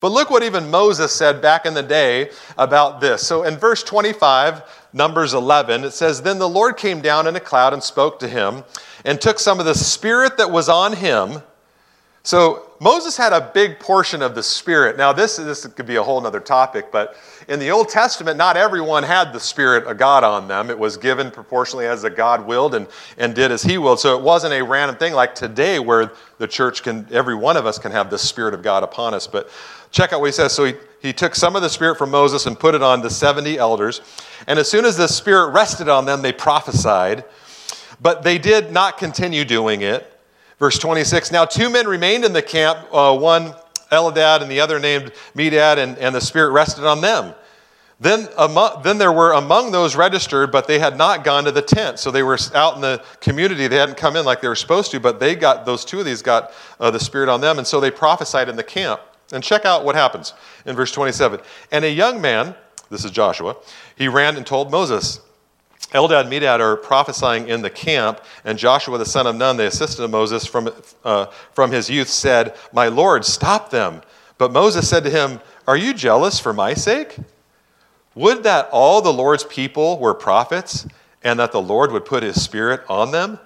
But look what even Moses said back in the day about this. So in verse 25, Numbers 11, it says, "Then the Lord came down in a cloud and spoke to him and took some of the spirit that was on him." So Moses had a big portion of the Spirit. Now, this could be a whole other topic, but in the Old Testament, not everyone had the Spirit of God on them. It was given proportionally as a God willed and did as he willed. So it wasn't a random thing like today where the church every one of us can have the Spirit of God upon us. But check out what he says. So he took some of the Spirit from Moses and put it on the 70 elders. And as soon as the Spirit rested on them, they prophesied. But they did not continue doing it. Verse 26, "Now 2 men remained in the camp, one Eldad and the other named Medad, and the Spirit rested on them. Then there were among those registered, but they had not gone to the tent." So they were out in the community. They hadn't come in like they were supposed to, but those two of these got the Spirit on them, and so they prophesied in the camp. And check out what happens in verse 27. "And a young man," this is Joshua, "he ran and told Moses, Eldad and Medad are prophesying in the camp, and Joshua the son of Nun, the assistant of Moses, from his youth, said, 'My Lord, stop them.' But Moses said to him, 'Are you jealous for my sake? Would that all the Lord's people were prophets, and that the Lord would put his Spirit on them.'"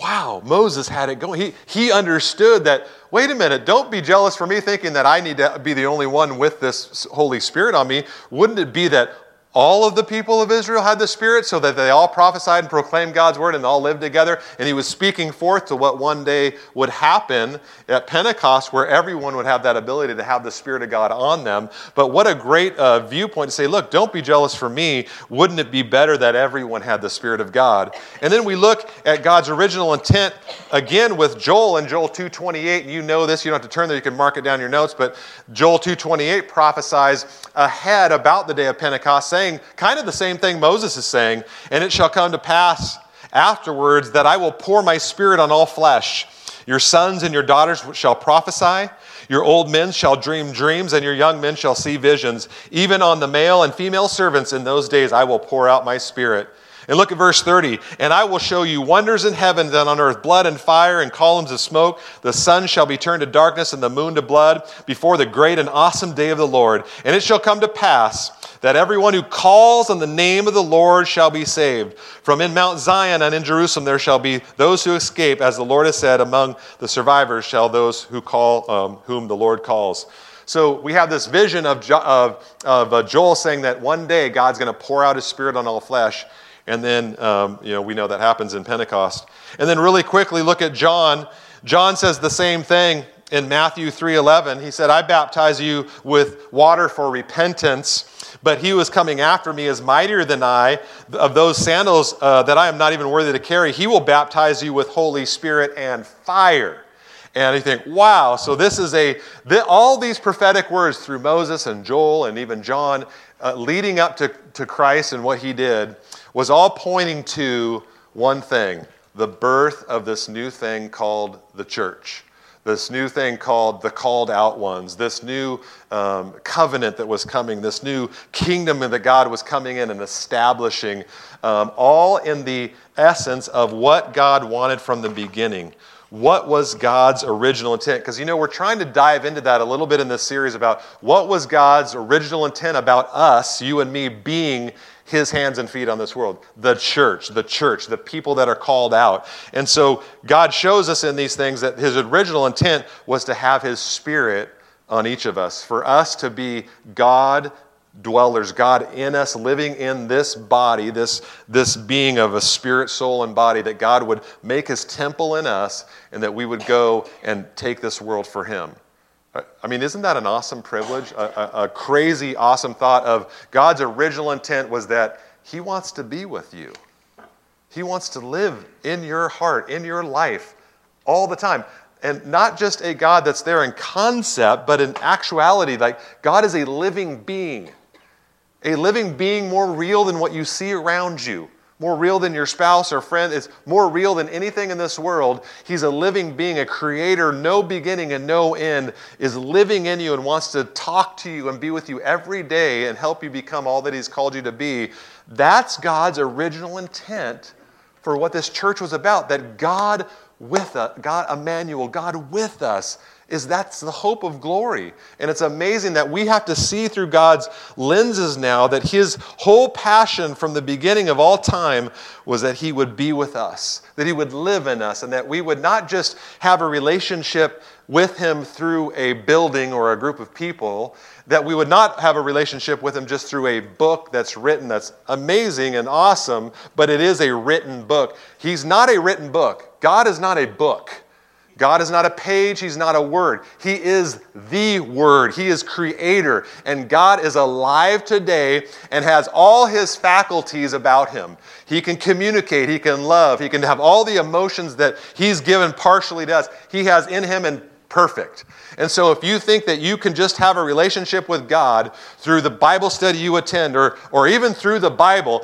Wow, Moses had it going. He understood that, wait a minute, don't be jealous for me thinking that I need to be the only one with this Holy Spirit on me. Wouldn't it be that all of the people of Israel had the Spirit so that they all prophesied and proclaimed God's word and all lived together? And he was speaking forth to what one day would happen at Pentecost, where everyone would have that ability to have the Spirit of God on them. But what a great viewpoint to say, look, don't be jealous for me. Wouldn't it be better that everyone had the Spirit of God? And then we look at God's original intent again with Joel in Joel 2:28. You know this, you don't have to turn there, you can mark it down in your notes. But Joel 2:28 prophesies ahead about the day of Pentecost, saying, kind of the same thing Moses is saying, "And it shall come to pass afterwards that I will pour my Spirit on all flesh. Your sons and your daughters shall prophesy, your old men shall dream dreams, and your young men shall see visions. Even on the male and female servants in those days I will pour out my Spirit." And look at verse 30. "And I will show you wonders in heaven and on earth, blood and fire and columns of smoke. The sun shall be turned to darkness and the moon to blood before the great and awesome day of the Lord. And it shall come to pass that everyone who calls on the name of the Lord shall be saved. From in Mount Zion and in Jerusalem there shall be those who escape, as the Lord has said, among the survivors shall those who call, whom the Lord calls." So we have this vision of Joel saying that one day God's going to pour out his Spirit on all flesh. And then, we know that happens in Pentecost. And then really quickly, look at John. John says the same thing in Matthew 3:11. He said, "I baptize you with water for repentance, but he who is coming after me is mightier than I, of those sandals that I am not even worthy to carry. He will baptize you with Holy Spirit and fire." And you think, wow, so this is all these prophetic words through Moses and Joel and even John leading up to Christ and what he did was all pointing to one thing, the birth of this new thing called the church, this new thing called the called out ones, this new covenant that was coming, this new kingdom that God was coming in and establishing, all in the essence of what God wanted from the beginning. What was God's original intent? Because, we're trying to dive into that a little bit in this series about what was God's original intent about us, you and me, being his hands and feet on this world, the church, the people that are called out. And so God shows us in these things that his original intent was to have his Spirit on each of us, for us to be God dwellers, God in us, living in this body, this being of a spirit, soul, and body, that God would make his temple in us and that we would go and take this world for him. I mean, isn't that an awesome privilege? A crazy, awesome thought of God's original intent was that he wants to be with you. He wants to live in your heart, in your life, all the time. And not just a God that's there in concept, but in actuality. Like, God is a living being more real than what you see around you, more real than your spouse or friend. It's more real than anything in this world. He's a living being, a creator, no beginning and no end, is living in you and wants to talk to you and be with you every day and help you become all that he's called you to be. That's God's original intent for what this church was about, that God Emmanuel, God with us, is that's the hope of glory. And it's amazing that we have to see through God's lenses now that his whole passion from the beginning of all time was that he would be with us, that he would live in us, and that we would not just have a relationship with him through a building or a group of people, that we would not have a relationship with him just through a book that's written that's amazing and awesome, but it is a written book. He's not a written book. God is not a book. God is not a page. He's not a word. He is the Word. He is Creator. And God is alive today and has all his faculties about him. He can communicate. He can love. He can have all the emotions that he's given partially to us. He has in him and perfect. And so if you think that you can just have a relationship with God through the Bible study you attend or even through the Bible,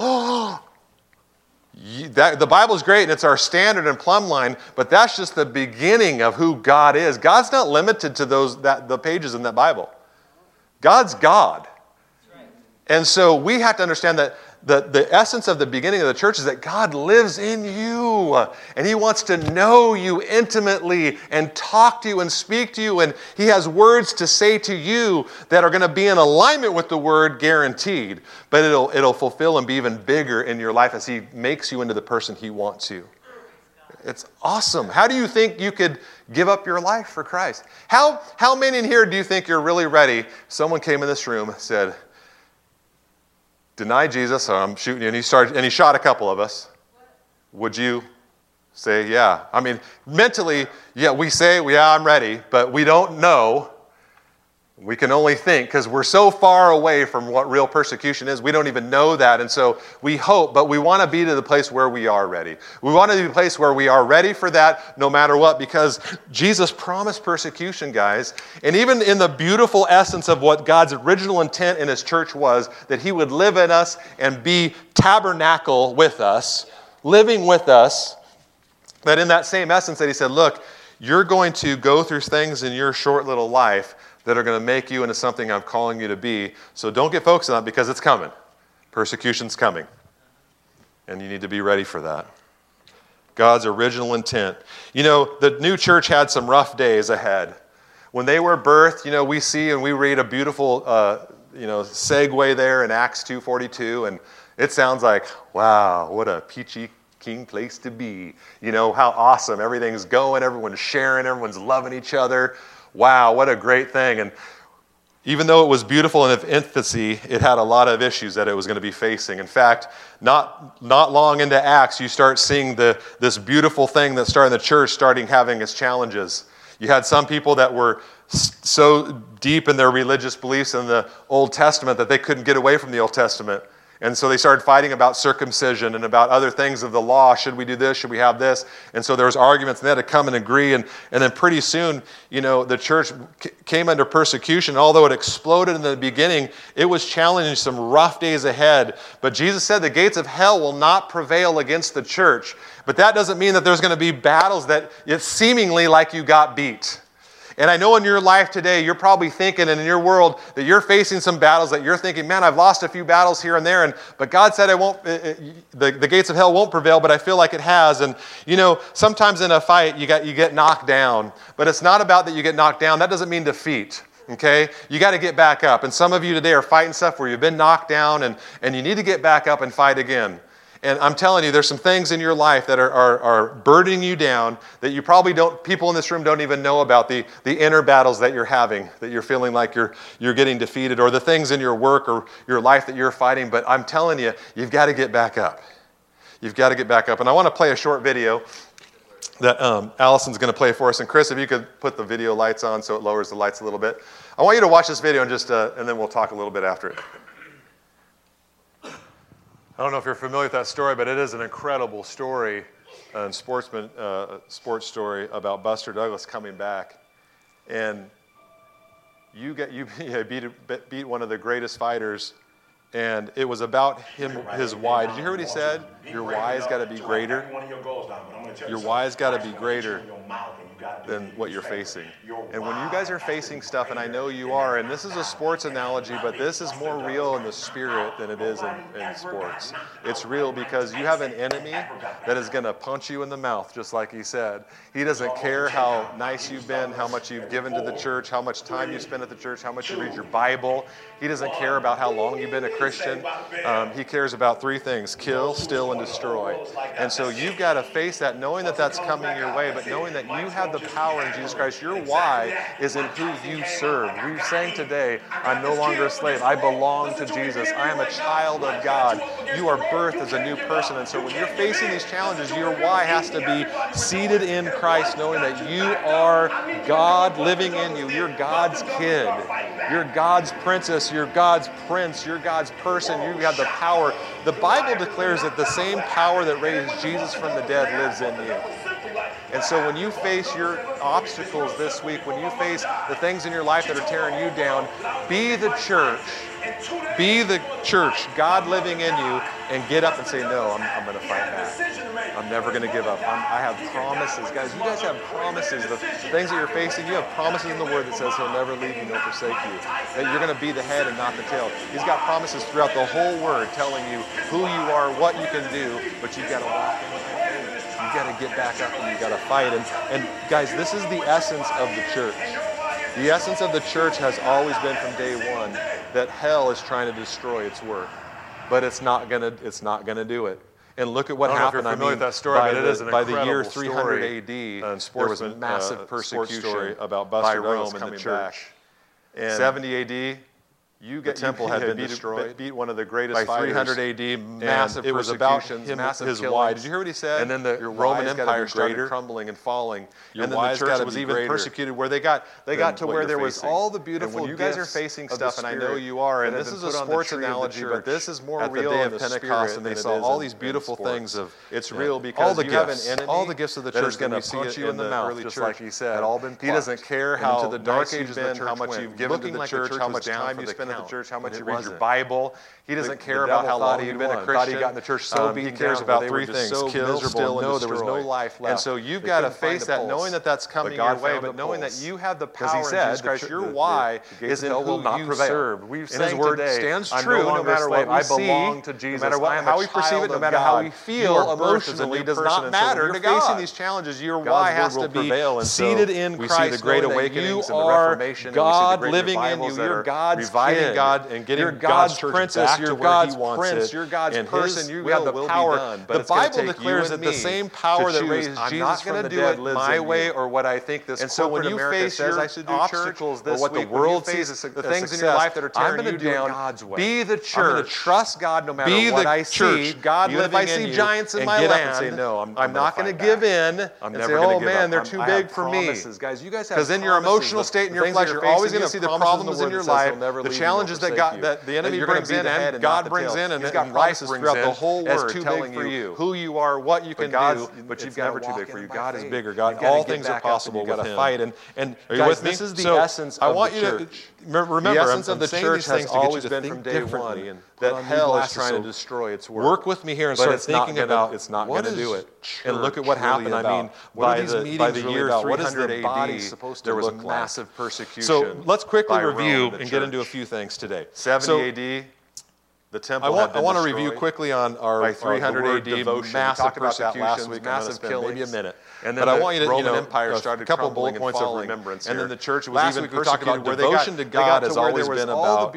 the Bible's great and it's our standard and plumb line, but that's just the beginning of who God is. God's not limited to the pages in that Bible. God's God. That's right. And so we have to understand that the essence of the beginning of the church is that God lives in you and he wants to know you intimately and talk to you and speak to you, and he has words to say to you that are going to be in alignment with the Word, guaranteed, but it'll fulfill and be even bigger in your life as he makes you into the person he wants you. It's awesome. How do you think you could give up your life for Christ? How many in here do you think you're really ready? Someone came in this room, said, "Deny Jesus, or I'm shooting you," and he shot a couple of us. Would you say, yeah? I mean, mentally, yeah, we say, yeah, I'm ready, but we don't know. We can only think because we're so far away from what real persecution is. We don't even know that, and so we hope, but we want to be to the place where we are ready. We want to be to the place where we are ready for that no matter what, because Jesus promised persecution, guys. And even in the beautiful essence of what God's original intent in his church was, that he would live in us and be tabernacle with us, living with us, that in that same essence that he said, look, you're going to go through things in your short little life that are going to make you into something I'm calling you to be. So don't get focused on it because it's coming. Persecution's coming. And you need to be ready for that. God's original intent. You know, the new church had some rough days ahead. When they were birthed, you know, we see and we read a beautiful, segue there in Acts 2:42. And it sounds like, wow, what a peachy place to be. You know, how awesome. Everything's going. Everyone's sharing. Everyone's loving each other. Wow, what a great thing. And even though it was beautiful in its infancy, it had a lot of issues that it was going to be facing. In fact, not long into Acts, you start seeing this beautiful thing that started in the church starting having its challenges. You had some people that were so deep in their religious beliefs in the Old Testament that they couldn't get away from the Old Testament. And so they started fighting about circumcision and about other things of the law. Should we do this? Should we have this? And so there was arguments, and they had to come and agree. And then pretty soon, you know, the church came under persecution. Although it exploded in the beginning, it was challenging, some rough days ahead. But Jesus said the gates of hell will not prevail against the church. But that doesn't mean that there's going to be battles that it's seemingly like you got beat. And I know in your life today, you're probably thinking, and in your world, that you're facing some battles that you're thinking, man, I've lost a few battles here and there, but God said the gates of hell won't prevail, but I feel like it has. And, you know, sometimes in a fight, you get knocked down. But it's not about that you get knocked down. That doesn't mean defeat, okay? You got to get back up. And some of you today are fighting stuff where you've been knocked down, and you need to get back up and fight again. And I'm telling you, there's some things in your life that are burdening you down that you probably don't, people in this room don't even know about, the inner battles that you're having, that you're feeling like you're getting defeated, or the things in your work or your life that you're fighting. But I'm telling you, you've got to get back up. You've got to get back up. And I want to play a short video that Allison's going to play for us. And Chris, if you could put the video lights on so it lowers the lights a little bit. I want you to watch this video and just and then we'll talk a little bit after it. I don't know if you're familiar with that story, but it is an incredible story, a sports story about Buster Douglas coming back. And you beat one of the greatest fighters, and it was about his why. Did you hear what he said? Your why's got to be greater. Your why's got to be greater. than what you're facing. And when you guys are facing stuff, and I know you are, and this is a sports analogy, but this is more real in the spirit than it is in sports. It's real because you have an enemy that is going to punch you in the mouth, just like he said. He doesn't care how nice you've been, how much you've given to the church, how much time you spend at the church, how much you read your Bible. He doesn't care about how long you've been a Christian. He cares about three things: kill, steal, and destroy. And so you've got to face that, knowing that that's coming your way, but knowing that you have the power in Jesus Christ. Your why is in who you serve. We sang today, I'm no longer a slave. I belong to Jesus. I am a child of God. You are birthed as a new person. And so when you're facing these challenges, your why has to be seated in Christ, knowing that you are God living in you. You're God's kid. You're God's princess. You're God's prince. You're God's person. You have the power. The Bible declares that the same power that raised Jesus from the dead lives in you. And so when you face your obstacles this week, when you face the things in your life that are tearing you down, be the church. Be the church, God living in you, and get up and say, no, I'm going to fight back. I'm never going to give up. I have promises. Guys, you guys have promises. The things that you're facing, you have promises in the Word that says He'll never leave you, nor forsake you, that you're going to be the head and not the tail. He's got promises throughout the whole Word telling you who you are, what you can do, but you've got to walk in it. You've got to get back up and you've got to fight. And guys, this is the essence of the church. The essence of the church has always been from day one that hell is trying to destroy its work, but it's not gonna do it. And look at what happened. I don't know if you're familiar with that story, but it is an incredible story. By the year 300 AD, there was a massive persecution about Buster Douglas coming and the church. Back. And 70 AD, the temple had been destroyed. Beat one of the greatest fighters. By 300 AD, massive persecutions, it was about his why. Did you hear what he said? And then the Roman Empire started crumbling and falling. And then the church was even persecuted, where they got to where there was all the beautiful gifts. You guys are facing stuff, and I know you are. And this is a sports analogy, but this is more real in the Pentecost. And they saw all these beautiful things of it's real because you have an enemy. All the gifts of the church going to punch you in the mouth, just like he said. He doesn't care how dark you've been, how much you've given to the church, how much time you spend at the church, how much you read your Bible. He doesn't care about how long you've been a Christian. He got in the church so beaten down. He cares about three things: kill, steal, and destroy. There was no life left. And so you've got to face that, knowing that that's coming your way, but knowing that you have the power in Jesus Christ. Your why is in who you serve. We've said today, stands true no matter what we see, no matter how we perceive it, no matter how we feel emotionally. Does not matter to God. Facing these challenges, your why has to be seated in Christ. We see the Great Awakenings and the Reformation. God living in you. You're God's kid. God and getting God's princess, you're God's prince, you're God's person. You have the power. The Bible declares that the same power that raised Jesus from the dead lives in you. I'm not going to do it my way or what I think this corporate America says I should do, obstacles this week, or what the world sees as the things in your life that are tearing you down. Be the church. I'm going to trust God no matter what I see. God living in you. If I see giants in my land, and say no, I'm not going to give in. And say, oh man, they're too big for me. Because in your emotional state and your flesh, you're always going to see the problems in your life. The challenges that the enemy brings in and God brings in and rises throughout the whole word, telling you who you are, what you can do, but you've never too big for you. God is bigger. God, all things are possible with Him. You've got to fight. And guys, this is the essence of the church. Remember, the essence of the church has always been from day one that hell is trying to destroy its work. Work with me here and start thinking about it's not going to do it. And look at what happened. I mean, by the year 300 AD, there was a massive persecution. So let's quickly review and get into a few things today. 70 AD, the temple had been destroyed. I want to review quickly on our 300 AD devotion. Massive persecutions, massive killings. Maybe a minute. And then but I want you to, Roman Empire started a couple bullet points of remembrance. And then the church was even persecuted. Where devotion to God has always been about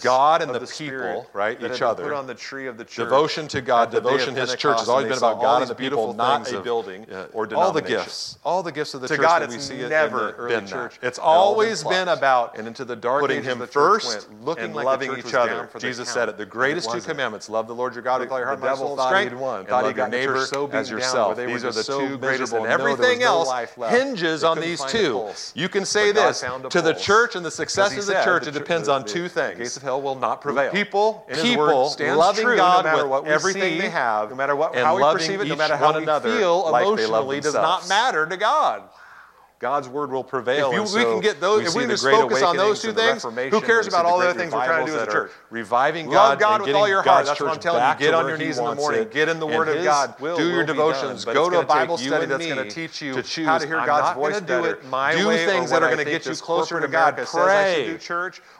God and the people, right? Each other. Devotion to God, devotion to His church has always been about God and the people, not a building or denomination. All the gifts of the church that we see in the early church. It's always been about putting Him first and loving each other. Jesus said it. The greatest two commandments: love the Lord your God with all your heart, mind, soul, strength, and love your neighbor as yourself. These are the two greatest. And everything else hinges on these two. You can say this: to the church and the success of the church, it depends on two things. The gates of hell will not prevail. People loving God with everything they have, no matter how we perceive it, no matter how we feel emotionally, does not matter to God. God's word will prevail. If we can just focus on those two things, who cares about all the other things we're trying to do as a church? Reviving God, love God with all your heart. That's what I'm telling you. Get on your knees in the morning. Get in the Word of God. Do your devotions. Go to a Bible study that's going to teach you how to hear God's voice better. Do things that are going to get you closer to God. Pray.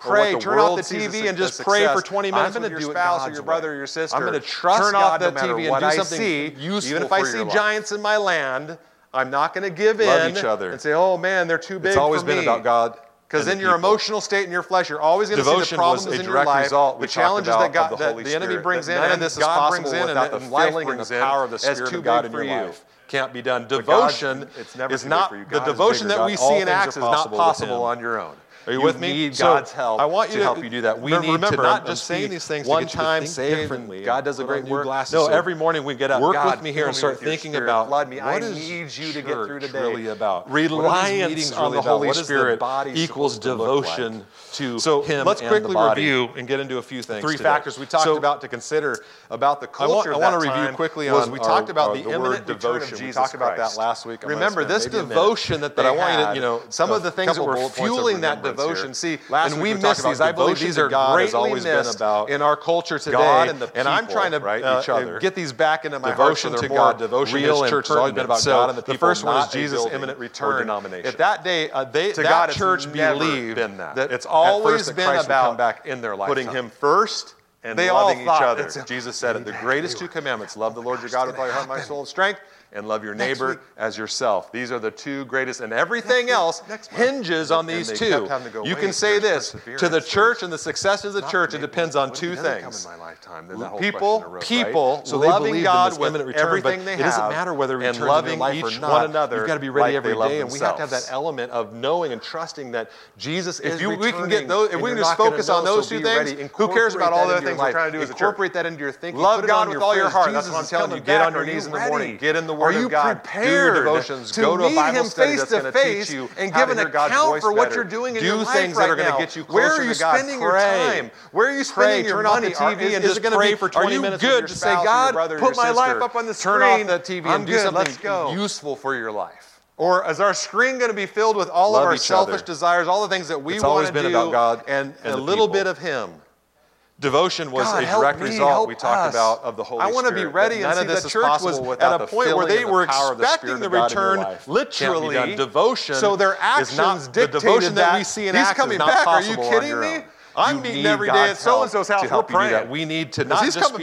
Pray. Turn off the TV and just pray for 20 minutes with your spouse or your brother or your sister. I'm going to trust God no matter what I see. Even if I see giants in my land, I'm not going to give in and say, oh, man, they're too big for me. It's always been about God. Because in your emotional state and your flesh, you're always going to see the problems in your life, the challenges that the enemy brings in, and this God brings in, and the filling and the power of the Spirit of God in your life. Can't be done. Devotion is not, the devotion that we see in Acts is not possible on your own. Are you with me? You need God's help to help you do that. We need to not just saying these things one time, differently. God does a great work. No, every morning we get up. Work with me here and start thinking about what is church really about? Reliance on the Holy Spirit equals devotion to Him and the body. So let's quickly review and get into a few things. Three factors we talked about to consider about the culture of that time. I want to review quickly on the imminent devotion. We talked about that last week. Remember this devotion that they had. Some of the things that were fueling that devotion. See, and we miss these. I believe these are greatly missed in our culture today. God and the people, and I'm trying to get these back into my heart so they're more real and pertinent. So the first one is Jesus' imminent return. At that day, that church believed that it's always been about putting Him first. And loving each other. Jesus said it, the greatest two commandments, love the Lord your God with all your heart, mind, soul, and strength, and love your neighbor as yourself. These are the two greatest, and everything else hinges on these two. You can say this, to the church and the success of the church, it depends on two things. People loving God with everything they have, it doesn't matter whether we return to life or not, you've got to be ready every day, and we have to have that element of knowing and trusting that Jesus is returning. If we can just focus on those two things, who cares about all the other things? We're trying to do as a church. Incorporate that into your thinking. Love God with all your heart. That's what I'm telling you. Get on your knees in the morning. Get in the Word of God. Do your devotions. Go to a Bible study that's going to teach you how to hear God's voice better. And give an account for what you're doing in your life right now. Do things that are going to get you closer to God. Where are you spending your time? Where are you spending your money? Turn off the TV and just pray for 20 minutes with your spouse, your brother, your sister. Are you good to say, God, put my life up on the screen? Turn off the TV and do something useful for your life. Or is our screen going to be filled with all of our selfish desires, all the things that we want to do, and a little bit of Him? Devotion was a direct result we talked about of the Holy Spirit. I want to be ready and see the church was at a point where they were expecting the return literally. Devotion, so their actions dictated that we see in Acts is not possible on your own. Are you kidding me? I'm meeting every day at so-and-so's house. We're praying. We need to not just be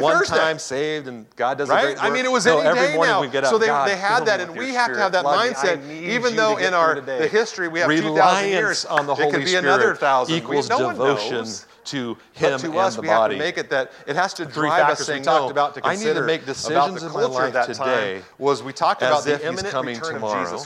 one time saved and God does a great work. I mean, it was any day now. So they had that, and we have to have that mindset, even though in the history we have 2,000 years. It could be another 1,000. Equals devotion to Him and the body. But to us, we have to make it that it has to drive us saying, no, I need to make decisions in my life today as if He's coming tomorrow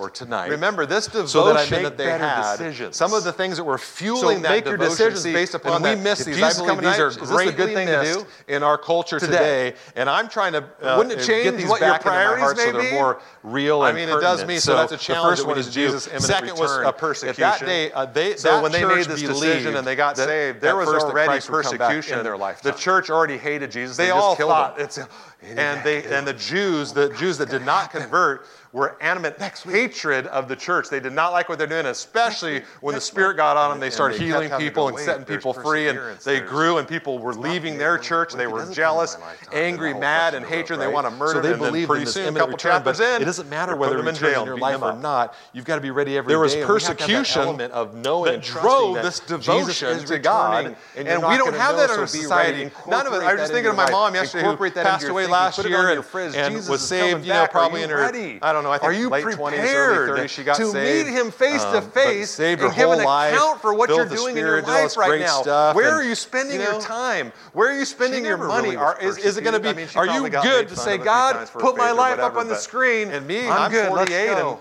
or tonight. Remember, this devotion that they had, some of the things that were fueling that devotion. Decisions based upon that. We miss these. I believe these are great things to do in our culture today. And I'm trying to get these back in my heart so they're more real and pertinent. I mean, it does me, so that's a challenge. The first one is Jesus' imminent return. Second was a persecution. At that day, when they made this decision and they got saved, there was already persecution in their life. The church already hated Jesus. They all thought it's. And the Jews that did not convert were animate hatred of the church. They did not like what they're doing, especially when the Spirit got on them. They started healing people and setting people free, and they grew, and people were leaving their church. They were jealous, angry, mad, and hatred. They want to murder them. And then pretty soon, a couple chapters in, it doesn't matter whether it returns in your life or not. You've got to be ready every day. There was persecution that drove this devotion to God, and we don't have that in our society. None of it. I was just thinking of my mom yesterday who passed away last year and was saved, probably in her, I don't know, I think late 20s, early 30s, she got saved. Are you prepared to meet Him face to face and give an account for what you're doing in your life right now? Where are you spending your time? Where are you spending your money? Is it going to be, are you good to say, God, put my life up on the screen, and me, I'm 48?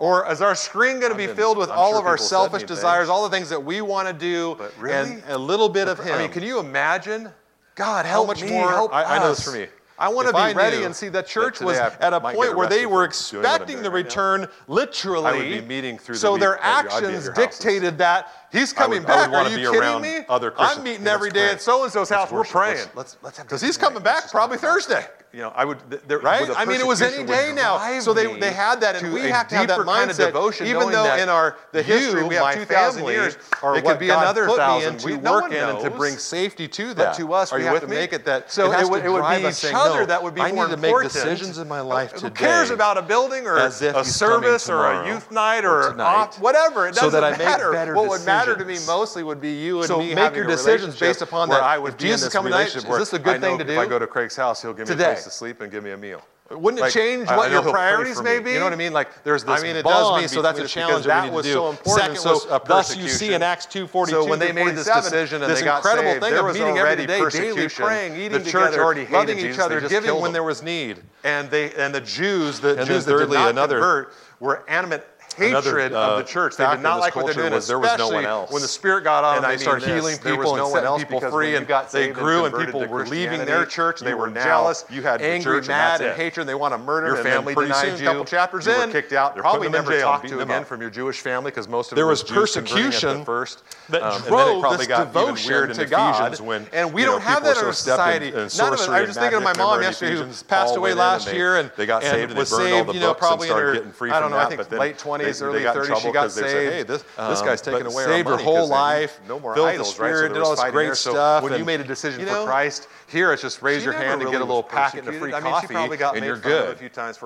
Or is our screen going to be filled with all of our selfish desires, all the things that we want to do, and a little bit of Him? I mean, can you imagine? God, help me, help us. I know this for me. I want to be ready and see that church was at a point where they were expecting the return, literally. So their actions dictated that He's coming back. Are you kidding me? I'm meeting every day at so-and-so's house. We're praying. Because He's coming back probably Thursday. you know, I would, right? I mean, it was any day now. So they had that, and we have to have that mindset. Even though in our the history we have 2,000 years, it could be another 1,000. We work in and to bring safety to that. But to us, we have to make it that. So it would be each other that would be more important. I need to make decisions in my life today. Who cares about a building or a service or a youth night or whatever? It doesn't matter. What would matter to me mostly would be you and me having a relationship based upon that. If Jesus is coming tonight, is this a good thing to do? If I go to Craig's house, he'll give me a place to sleep and give me a meal. Wouldn't it change what your priorities may be? You know what I mean? Like there's this. I mean, it does me. So that's a challenge that we need to do. So important. Second, so thus you see in Acts 2:42. So when they made this decision and they got saved, this incredible thing of meeting every day, daily praying, eating together, loving each other, giving when there was need, and the Jews that did not convert were animate. Hatred of the church. They did not like what they're doing, especially when the Spirit got on and they started healing people and setting people free, and they grew and people were leaving their church. They were jealous, angry, mad, and hatred. They want to murder your family. Pretty soon, a couple chapters in, you were kicked out. Probably never talked to again from your Jewish family because most of them were Jews converting at first. That drove this devotion to God, and we don't have that in our society. None of it. I was just thinking of my mom yesterday, who passed away last year, and they got saved. Was saved, probably in her, I don't know, I think late 20s. Early 30s, she got saved. Said, hey, this guy's taking away our money. Saved her whole life, no more idols, right? So did all this great stuff. When you made a decision for Christ, here it's just raise your hand and get a little packet of free coffee, and you're good.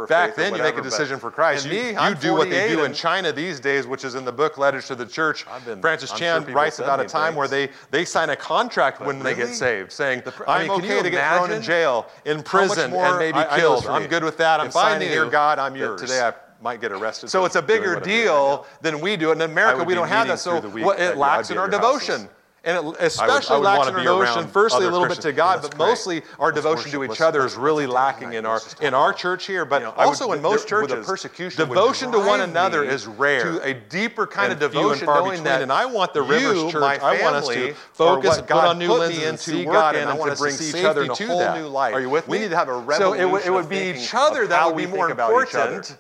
Back then, you make a decision for Christ. You do what they do in China these days, which is in the book Letters to the Church. Francis Chan writes about a time where they sign a contract when they get saved, saying, I'm okay to get thrown in jail, in prison, and maybe killed. I'm good with that. I'm finding your God. I'm yours. Today, might get arrested. So it's a bigger deal than we do. In America, we don't have that. So it lacks in our devotion. And it especially lacks in our devotion, firstly, a little bit to God, but mostly our devotion to each other is really lacking in our church here, but also in most churches. Devotion to one another is rare. To a deeper kind of devotion, knowing that. And I want the Rivers Church, I want us to focus, put on new lenses, and see God, and I want to bring each other in a whole new light. Are you with me? We need to have a revolution. So it would be each other that would be more important.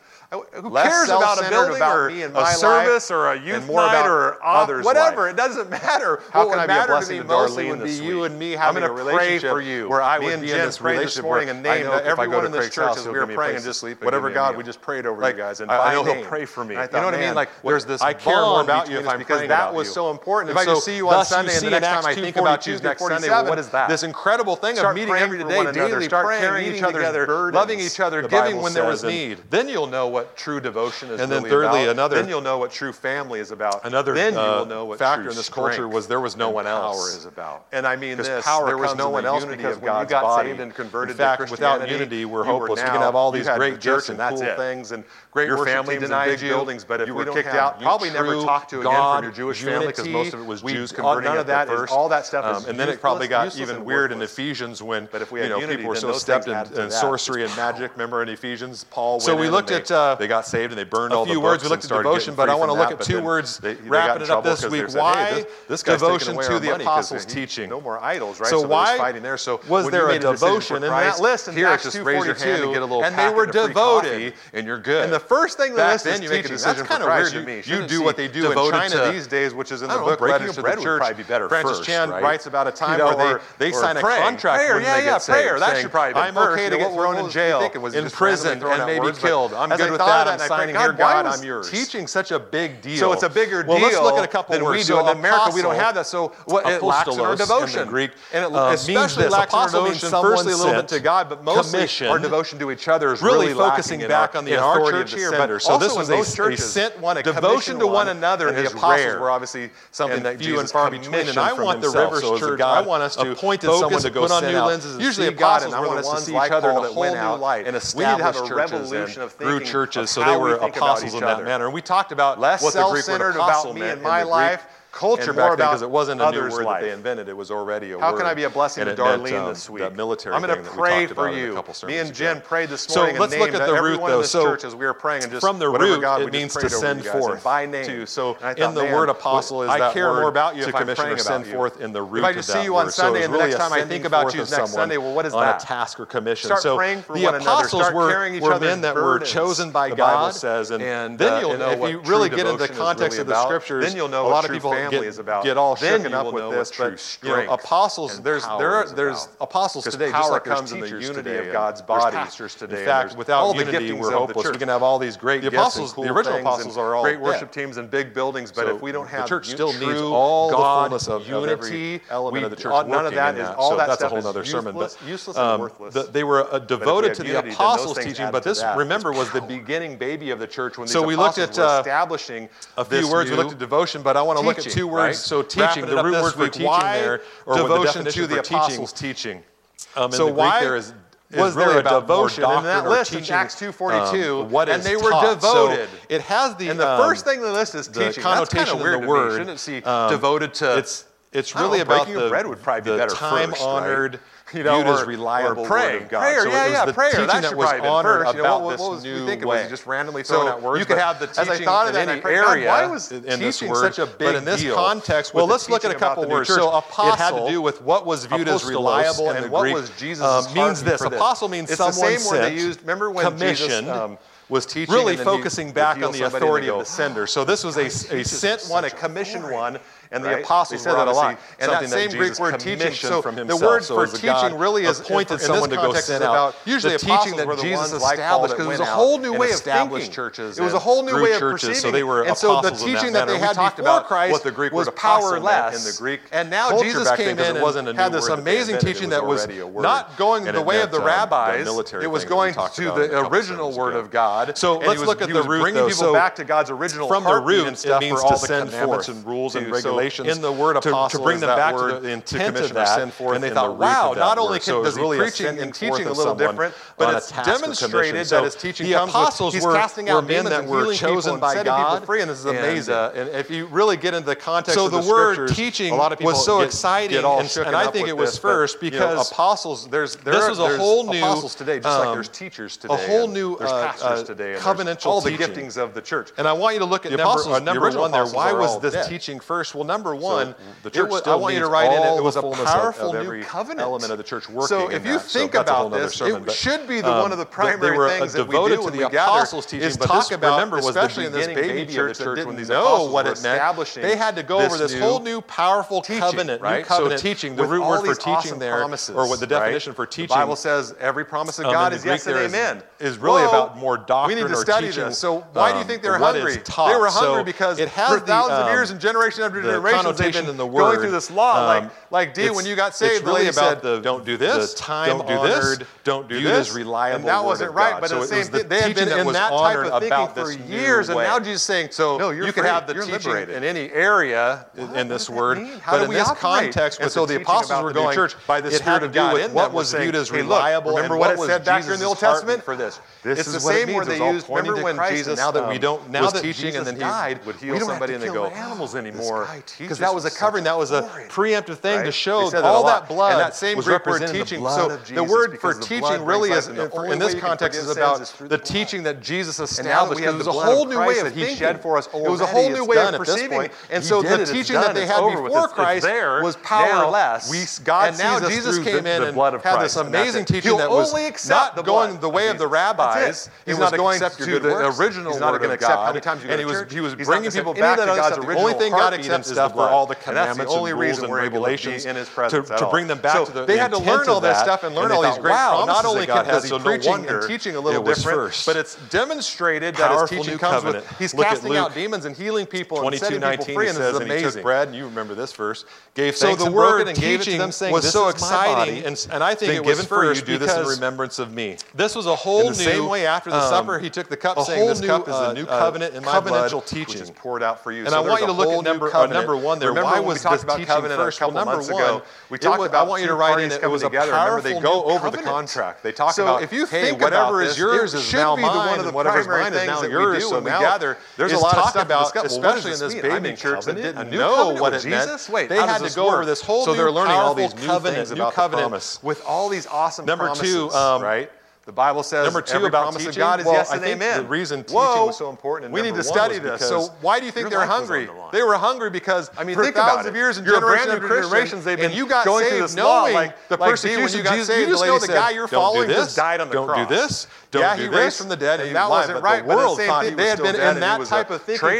Who cares about a building or a service or a youth night or others? Whatever, it doesn't matter. What would matter to me mostly would be you and me having a relationship where I would be in this relationship where I know if I go to Craig's house, we'll give me a place to sleep. Whatever God, we just prayed over you guys. I know He'll pray for me. You know what I mean? Like there's this. I care more about you because that was so important. If I just see you on Sunday and the next time I think about you next Sunday, what is that? This incredible thing of meeting every day, daily praying, each other, loving each other, giving when there was need. Then you'll know what true devotion is, and then really thirdly, about. Another. Then you'll know what true family is about. Another then you will know what factor in this culture was there was no one else. Power is about, and I mean this. Power there was no one else because when you got saved and converted, in fact, to without unity, we're hopeless. We can have all these great gifts and cool things and great your family denied you. Buildings, but if you we don't kicked have out, you probably never talked to again from your Jewish family because most of it was Jews converting at first. All that stuff is, and then it probably got even weird in Ephesians when people were so steeped in sorcery and magic. Remember in Ephesians, Paul. So we looked at. They got saved and they burned all the books. A few words we looked at devotion, but I want to look at two words wrapping it up this week. Why devotion to the apostles' teaching? No more idols, right? So why was there a devotion in that list? In Acts 2:42, and they were devoted, and you're good. And the first thing that list is teaching. That's kind of weird to me. You do what they do in China these days, which is in the book Letters to the Church. Francis Chan writes about a time where they sign a contract when they get saved, saying, "I'm okay to get thrown in jail, in prison, and maybe killed. I'm good with that. I'm signing here. God, I'm yours." Teaching such a big deal. So it's a bigger deal. Well, let's look at a couple words. We do in America. We don't have that. So what it lacks in our devotion. In Greek, and it especially lacks in our devotion. Firstly, a little bit to God, but mostly our devotion to each other is really focusing back on the authority of the sender. So this was a sent one. Devotion to one another and the apostles were obviously something that few and far between. And I want the Rivers Church. I want us to focus, put on new lenses, and see God, and I want us to see each other in a whole new light and establish churches and grew churches. So they were apostles in that manner. And we talked about less self-centered about me and my life. Culture back then, because it wasn't a new word that they invented. It was already a word. How can I be a blessing to Darlene this week? I'm going to pray for you. Me and Jen prayed this morning. So let's look at the root, though. So from the root, it means to send forth. By name. So in the word apostle is that word to commission or send forth in the root of that word. If I just see you on Sunday and the next time I think about you next Sunday, well, what is that? On a task or commission. So the apostles were men that were chosen by God. And then you'll know what true devotion is really about. Then you'll know what true family family is about. Get all then shooken up with this, but apostles. There's apostles today. Just like there's teachers in the unity today, of God's body. Today, in fact, without unity, we're hopeless. We can have all these great gifts and cool things. The original apostles are all great worship teams and big buildings, but if we don't have the church, still needs all the fullness of unity. Element of the church. None of that is all that stuff. That's a whole other sermon, but useless and worthless. They were devoted to the apostles' teaching, but this remember was the beginning baby of the church when these apostles were establishing a few words. We looked at devotion, but I want to look at two words. So teaching, the root word for teaching there, or devotion to the apostles' teaching. So why was there a devotion in that list in Acts 2:42? And they were devoted. It has the and the first thing on the list is teaching. That's kind of weird to me. Shouldn't it see devoted to? It's really about the time-honored. Or reliable praying. Word of God. Prayer, so it was the prayer. That should probably have been first. What was we thinking? Was he just randomly throwing out words? You could have the teaching in any area. Why was teaching such a big deal? But in this context, let's look at a couple words. So apostle, it had to do with what was viewed as reliable in the Greek. And what was Jesus' means this. Apostle means someone sent. It's the same word they used. Remember when Jesus was teaching, really focusing back on the authority of the sender. So this was a sent one, a commissioned one. And the apostles said that a lot. And that same Greek word teaching, so the word for teaching really is appointed someone to go send out. Usually, teaching that Jesus established, because it was a whole new way of thinking. It was a whole new way of perceiving. And so the teaching that they had before Christ was powerless. And now Jesus came in and had this amazing teaching that was not going the way of the rabbis. It was going to the original word of God. So let's look at the root. Bringing people back to God's original heartbeat and stuff for all the commandments and rules and regulations. In the word apostle, to bring them back to the intent of that, and they thought, wow, not only does preaching and teaching a little different, but it's demonstrated that his teaching comes with, apostles were men that were chosen by God, and this is amazing. And if you really get into the context of the scriptures, so the word teaching was so exciting, and I think it was first because apostles, this was a whole new apostles today, just like there's teachers today, a whole new pastors today, covenantal, all the giftings of the church. And I want you to look at number one there. Why was this teaching first? Number one, the church I want you to write in it was a powerful new covenant element of the church working. So if you think about this, it should be one of the primary things that we do when we gather is talk about, especially in this baby church that didn't know what it meant. They had to go over this whole new powerful covenant, right? So teaching, the root word for teaching there, or what the definition for teaching. The Bible says every promise of God is yes and amen. Is really about more doctrine or teaching. We need to study this. So why do you think they're hungry? They were hungry because for thousands of years and generation after generation, the connotation in the word going through this law, like D, when you got saved, it's really about said, don't do this, don't do this, don't do this, reliable, and that wasn't right. But so the same thing, they had been in that type of thinking for years, and now Jesus is saying, so no, you can have the teaching in any area in this word, but in this context, and so the apostles were going church by the Spirit of God. What was viewed as reliable, remember what it said back here in the Old Testament for this. It's the same word they used. Remember when Jesus, now that we don't, now that teaching and then he died, would heal somebody and they go animals anymore. Because that was a covering, that was a preemptive thing to show that all that blood and that same Greek word teaching. So the word for teaching really is, in this context, is about the teaching that Jesus established. It was a whole new way of thinking. It was a whole new way of perceiving. And so the teaching that they had before Christ was powerless. And now Jesus came in and had this amazing teaching that was not going the way of the rabbis. He's not going to the original word of God. And he was bringing people back to God's original heartbeat and stuff. For all the commandments and that's the only reason we're regulations in his presence to bring them back to the they had to learn all this stuff and learn all these great promises not only God has, so no wonder and teaching a little different, but it's demonstrated that his teaching comes with, he's casting out demons and healing people and setting people free, and this is amazing. He took bread, and you remember this verse, gave thanks and broke it and gave it to them, saying, this is my body, and I think it was first do this in remembrance of me. This was a whole new, the same way after the supper, he took the cup, saying, this cup is the new covenant in my blood, which is poured out for you. And I want you to look at number one there. Remember why was this teaching first? Well, number one, we talked about, I want you to write in it was together. Remember, they go over the contract. They talk about, if you think whatever is yours is now mine, and whatever is mine is now yours. So we gather. There's a lot of stuff about, especially in this baby church that didn't know what it meant. They had to go over this whole new, powerful covenant, new covenant with all these awesome promises. Number two, right? The Bible says every promise of God is yes and amen. The reason teaching was so important. We need to study this. So why do you think they're hungry? They were hungry because for thousands of years and generations and generations, they've been going through this law. Like the persecution of Jesus, you just know the guy you're following just died on the cross. Don't do this. Yeah, he raised from the dead, and that wasn't right. But the same thing, they had been in that type of thinking for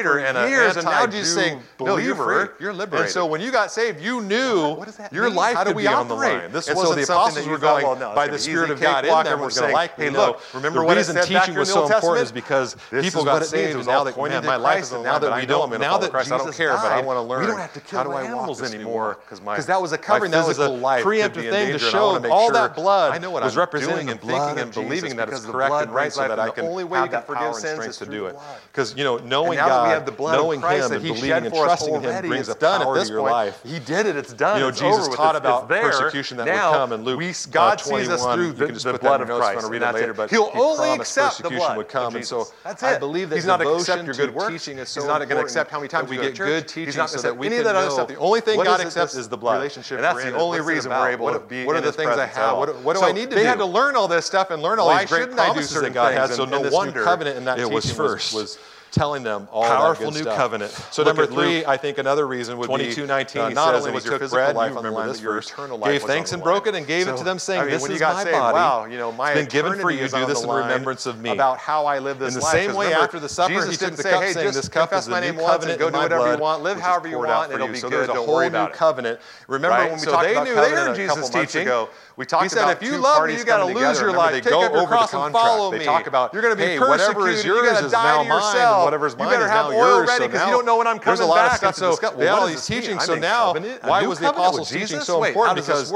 years, and now Jesus is saying, "No, you're free. You're liberated." And so when you got saved, you knew your life could be on the line. This wasn't something that you were going by the Spirit of God in them. We're saying, "Hey, look, remember what I said back in the Old Testament? The reason teaching was so important is because people got saved, and now that my life is on the line, but I know I'm in the Lord Christ. I don't care, but I want to learn. We don't have to kill animals anymore because that was a covering. That was a preemptive thing to show all that blood was representing and thinking and believing that it's correct." And right, so that I can have that power and strength to do it. Because, you know, knowing God, knowing Him, and believing and trusting in Him brings a power to your life. He did it. It's done. You know, Jesus taught about persecution that would come in Luke 21. God sees us through the blood of Christ. I'm going to read it later, but He'll only accept the blood of Jesus. And so I believe that He's not going to accept your good work. He's not going to accept how many times we get good teaching so that we can know. The only thing God accepts is the blood. And that's the only reason we're able to be in His presence. What are the things I have? What do I need to do? They had to learn all this stuff and learn all these great promises that God had, so no wonder covenant in that it was first. Was telling them all powerful new stuff. Covenant. So number three, Luke, I think another reason would 22:19. Not only was your physical life on the line, but your eternal life. Gave thanks and broke it and gave it to them, saying, "This is my body. Wow, you know, it's been given for you. Do this in remembrance of me." About how I live this life. In the same way, after the supper, Jesus didn't say, "Hey, just confess my name once and go do whatever you want, live however you want, and it'll be good. Don't worry about it." Covenant. Remember when we talked about covenant a couple months ago? We talked about two parties coming together. Remember, they go over the contract. They talk about, "Hey, whatever is yours is now mine. Whatever's mine, you better have oil ready because you don't know when I'm coming back." There's a lot of stuff to discuss. They had all these teachings. So now, why was the apostles' teaching so important? Because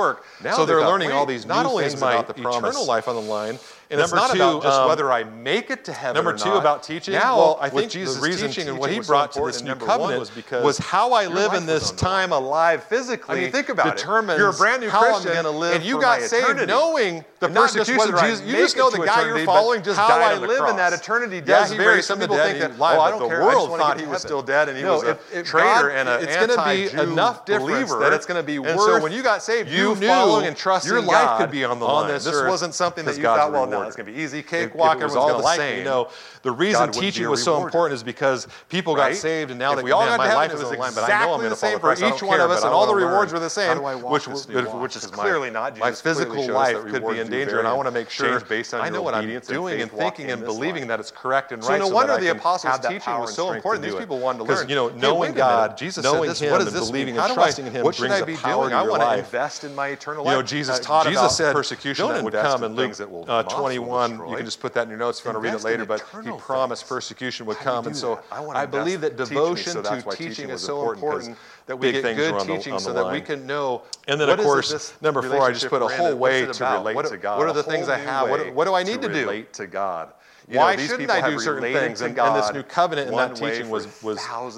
so they're learning all these new things about the eternal life on the line. And it's not about just whether I make it to heaven or not. Number two, about teaching. Now, I think the reason teaching and what He brought to this new covenant was how I live in this time alive physically. I mean, think about it. You're a brand new Christian, and you got saved knowing the persecution of Jesus. You just know the guy you're following just died on the cross. How I live in that eternity does vary. Some people think that, I don't care. The world thought he was still dead, and he was a traitor and an anti-Jew believer. It's going to be enough difference that it's going to be worth. And so when you got saved, you following and trusting God, your life could be on the line. This wasn't something that you thought, well, no, it's going to be easy, cakewalk, everyone's going to like me. No, the reason teaching was so important is because people got saved, and now that my life is on the line, but I know I'm going to follow Christ. I don't care, but I want to learn. Exactly the same for each one of us, and all the rewards were the same, which is clearly not. My physical life could be in danger, and I want to make sure I know what I'm doing and thinking and believing that it's correct and right. So no wonder the apostles' teaching was so important. These people wanted to learn. Because, you know, knowing God, Jesus said this, what does this mean? How do I, what should I be doing? I want to invest in my eternal life. You know, Jesus taught about persecution that would come in Luke 21. You can just put that in your notes if you want to read it later, but He promised persecution would come. And so I believe that devotion to teaching is so important that we get good teaching so that we can know. And then, of course, number four, I just put a whole way to relate to God. What are the things I have? What do I need to do? Relate to God. Why shouldn't I do certain things? And this new covenant and that teaching was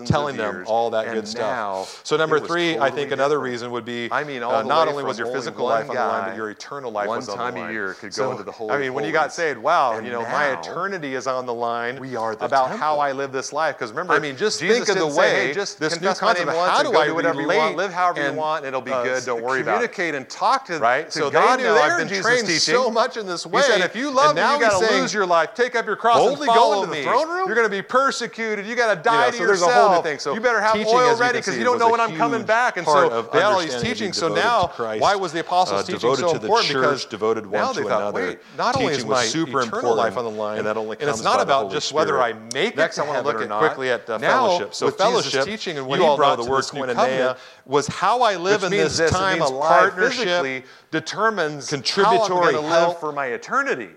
telling them all that good stuff. So number three, I think another reason would be not only was your physical life on the line, but your eternal life was on the line. One time a year could go into the whole. I mean, when you got saved, wow, you know, my eternity is on the line about how I live this life. Because remember, I mean, just think of the way this new concept. How do I do whatever you want, live however you want, it'll be good. Don't worry about it. Communicate and talk to God. So they knew I've been trained so much in this way. He said, if you love me, you got to lose your life. Take up your cross boldly and follow me. You're going to be persecuted. You got to die to yourself. There's a whole new thing. So you better have oil ready because you don't know when I'm coming back. And so they had all these teachings. So now, why was the apostles' teaching so important? Because devoted one to another. Not only is my eternal life on the line, and it's not about just whether I make it to heaven or not. Quickly at fellowship. So fellowship, you all know the word koinonia, was how I live in this time alive physically determines how I'm going to live for my eternity.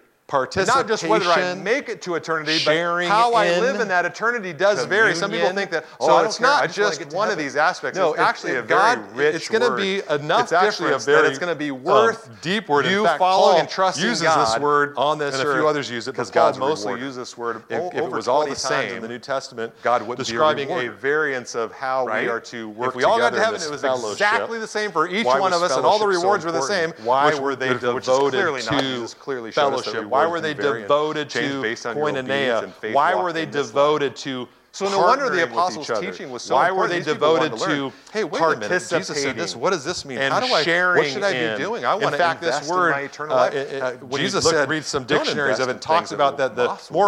Not just whether I make it to eternity, but how I live in that eternity does vary. Some people think that, so it's not just one of these aspects. No, it's actually a very rich word. It's going to be enough difference that it's going to be worth deep word. In fact, Paul uses this word on this earth, and a few others use it, because God mostly uses this word if it was all the same in the New Testament, describing a variance of how we are to work together in this fellowship. If we all got to heaven, it was exactly the same for each one of us, and all the rewards were the same. Why were they devoted to fellowship? Why were they devoted to koinonia? Why were they devoted to So no wonder the apostles' teaching was so important. Why were they devoted to participating? Jesus said this. What does this mean? How do I share? What should I be doing? I want to invest in my eternal life. When Jesus said, read some dictionaries of it, talks about that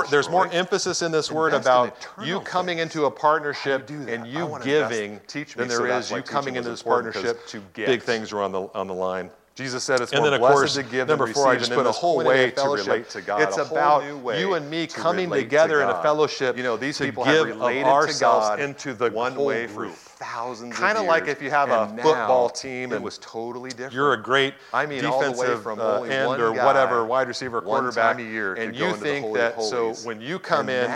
there's more emphasis in this word about you coming into a partnership and you giving than there is you coming into this partnership to give. Big things were on the line. Jesus said it's more blessed to give than receive. And then, of course, number 4, I just put a whole way to relate to God. It's about you and me coming together in a fellowship to give ourselves into the whole group. Kind of like if you have a football team and you're a great defensive end or whatever, wide receiver, quarterback, and you think that so when you come in,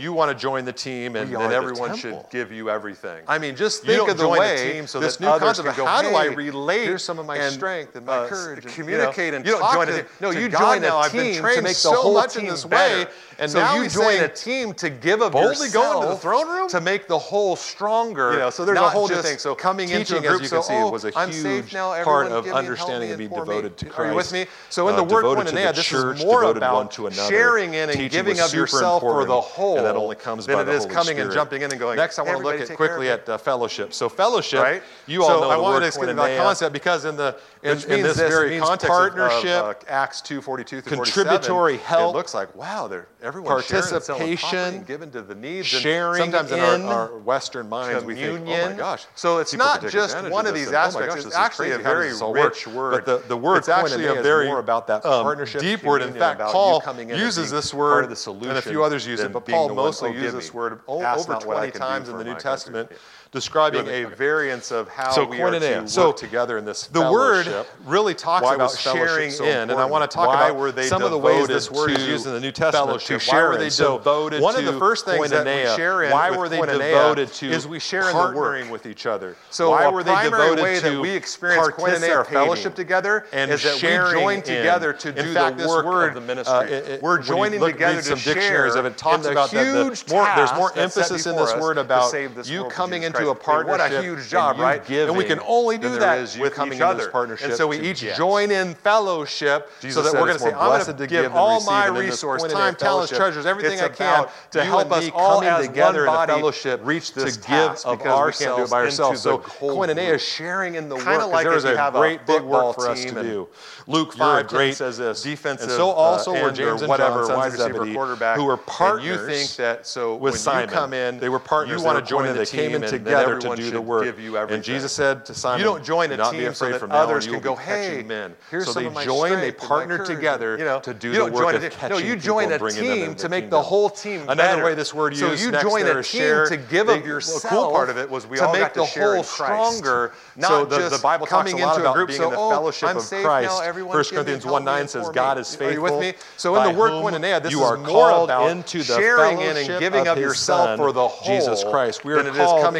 you want to join the team and then everyone should give you everything. I mean, just think of the way this new concept of how do I relate? Here's some of my strength and my courage. Communicate and talk to God. No, you join a team to make the whole team better. And now you join a team to give of yourself to make the whole stronger. So there's a whole new thing. So coming into a group, as you can see, was a huge part of understanding and being devoted to Christ. Are you with me? So in the word koinonia, this is more about sharing in and giving of yourself for the whole than it is coming and jumping in and going. Next, I want to look at quickly at fellowship. So fellowship, you all know the word koinonia. So I wanted to explain that concept because in this very context of Acts 2:42 through 47, contributory help. It looks like wow, everyone's participation, given to the needs, sharing. Sometimes in our Western minds, we think, oh my gosh. So it's not just one of these aspects. It's actually a very rich word. But the word koinonia is more about that partnership. Deep word. In fact, Paul uses this word, and a few others use it, but Paul mostly uses this word over 20 times in the New Testament, describing a variance of how we are to work together in this fellowship. The word really talks about sharing in, and I want to talk about some of the ways this word is used in the New Testament to share in. So one of the first things that we share in with koinonia is we share in the work with each other. So why were they devoted way that we experience koinonia or fellowship together is that we join together to do the work of the ministry. We're joining together to share in the huge task. There's more emphasis in this word about you coming into a partnership. What a huge job, right? And we can only do that with coming into this partnership. And so we each join in fellowship so that we're going to say, I'm going to give all my resource, time, talents, treasures, everything I can to help us all as one body reach this task of ourselves by ourselves. So koinonia is sharing in the work. Kind of like if you have a big work for us to do. Luke 5:10 says this. Defensive and so also were James and whatever wide receiver, quarterback, who were partners. And you think that so when Simon, you come in, they were partners. You want to join the team and together to do the work. And Jesus said to Simon, "You don't join a team so that others can go, hey, men." So they joined. They partnered together to do the work of catching people. No, you join a team to make the whole team better. Another way this word used. So you join a team to give of yourself. The cool part of it was we all got to share in Christ. To make the whole stronger. So the Bible talks a lot about being in the fellowship of Christ. 1 Corinthians 1:9 says God is faithful. Are you with me? So in the word koinonia, this is more about sharing in and giving of yourself for the whole Jesus Christ. We are called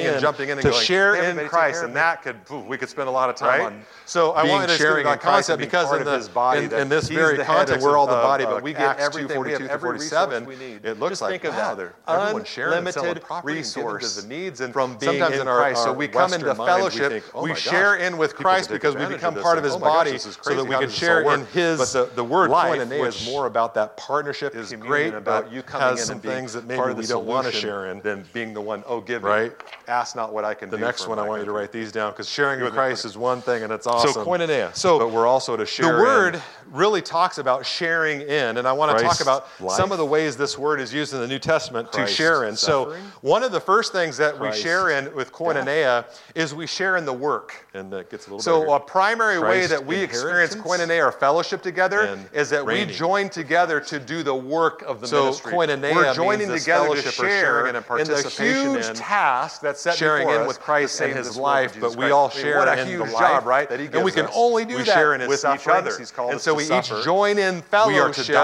to share in Christ, and that we could spend a lot of time on. So I wanted to share that concept because in this very context, we're all the body, but we get Acts 2:42 through 47. It looks like wow, everyone's sharing and selling property and giving to the needs, and from being sometimes in Christ. So we come into fellowship, we share in with Christ because we become part of His body, so that we can share in His life. But the word koinonia is more about that partnership. Is great, but you coming in and being part of the solution than being the one giving. Right? Ask not what I can do. The next one, I want you to write these down because sharing with Christ is one thing, and it's awesome. So koinonia. So but we're also to share. The word really talks about sharing in, and I want to talk about some of the ways this word is used in the New Testament to share in. So one of the first things that we share in with koinonia is we share in the work. And that gets a little bigger. A primary way that we experience koinonia or fellowship together is that we join together to do the work of the ministry. So koinonia we're joining together to share in the huge task that's set before us, with Christ and His life, but we all share in the life that He gives us. And we can only do that with each other. And so we each join in fellowship so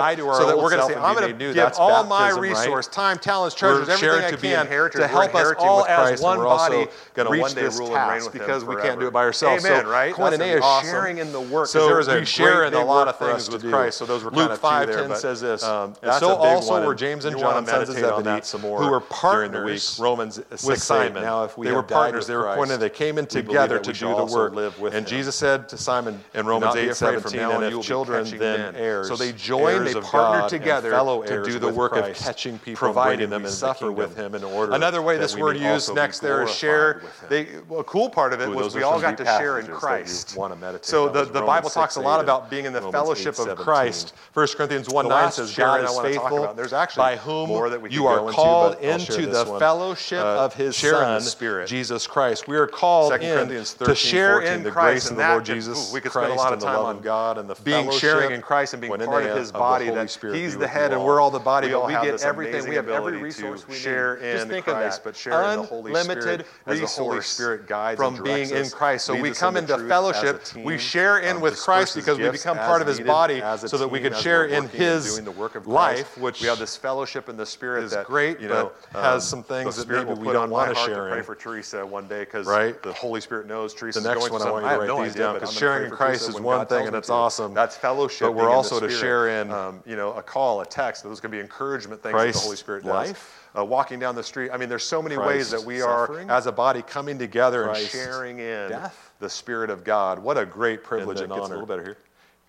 that we're going to say, I'm going to give all my resource, time, talents, treasures, everything I can to help us all as one body reach this task because we can't do it by ourselves. So koinonia is sharing in the work. So we share in a lot of things with Christ. So those were kind of two there. Luke 5:10 says this. So also were James and John, sons of Zebedee, who were partners Romans 6 with Simon. Now, if we they were partners. They were koinonia. They came in together to do the work. And Jesus said to Simon in Romans 8:17, and if children, then heirs. So they join, they partner together to do the work of catching people, providing them and suffer with him in order. Another way this word used next there is share. A cool part of it was we all got to share in Christ. So the Bible talks a lot about being in the fellowship of Christ. 1 Corinthians 1:9 says, God is faithful, by whom you are called into the fellowship of his Son, Jesus Christ. We are called in to share in Christ and the Lord Jesus Christ and the love of God and the fellowship. Being sharing in Christ and being part of his body, that he's the head and we're all the body. We get everything. We have every resource we share in Christ, but share in the Holy Spirit as the Holy Spirit guides and directs us. From being in Christ. So we come into fellowship. We share in with Christ because we become part of his body so that we can share in his life, which we have this fellowship in the Spirit is great, but has some things that maybe we don't want to share in. Pray for Teresa one day because the Holy Spirit knows Teresa's going through something. The next one I want you to write these down because sharing in Christ is one thing and it's awesome. That's fellowship. But we're also to share in a call, a text. Those can be encouragement things that the Holy Spirit does. Walking down the street. I mean, there's so many ways that we are, as a body, coming together and sharing in the Spirit of God. What a great privilege and honor. Gets a little better here.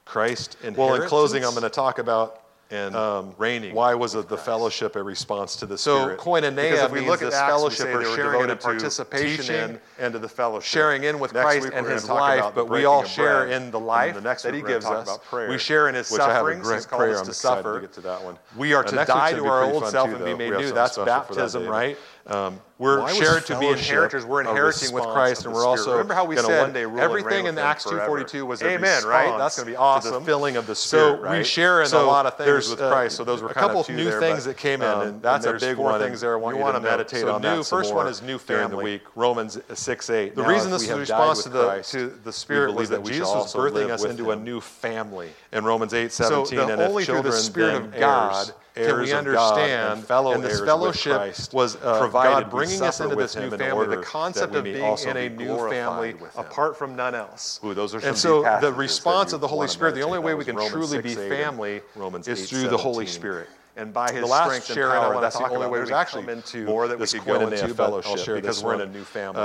Christ inheritance. Well, in closing, I'm going to talk about reigning. Why was it the fellowship a response to the Spirit? So koinonia means this fellowship or sharing in participation in and to the fellowship. Sharing in with Christ and his life, but we all share in the life that he gives us. We share in his sufferings. He's called us to suffer. We are to die to our old self and be made new. That's baptism, right? We're shared to be inheritors. We're inheriting with Christ, and we're also remember how we said everything in Acts 2:42 was a response. Right? That's going to be awesome. To the filling of the Spirit. So we share in a lot of things with Christ. So those were kind of a couple new things that came in, and that's a big one. Things there. I want you to meditate on that. First one is new family. During the week, Romans 6:8. The reason this is a response to the Spirit was that Jesus was birthing us into a new family. In Romans 8:17, and if children, then heirs. Can we understand? And this fellowship was God bringing us into this new family. The concept of being in a new family, apart from none else. And so the response of the Holy Spirit. The only way we can truly be family is through the Holy Spirit. And by his strength and power, that's the only way we actually come into this koinonia fellowship because we're in a new family.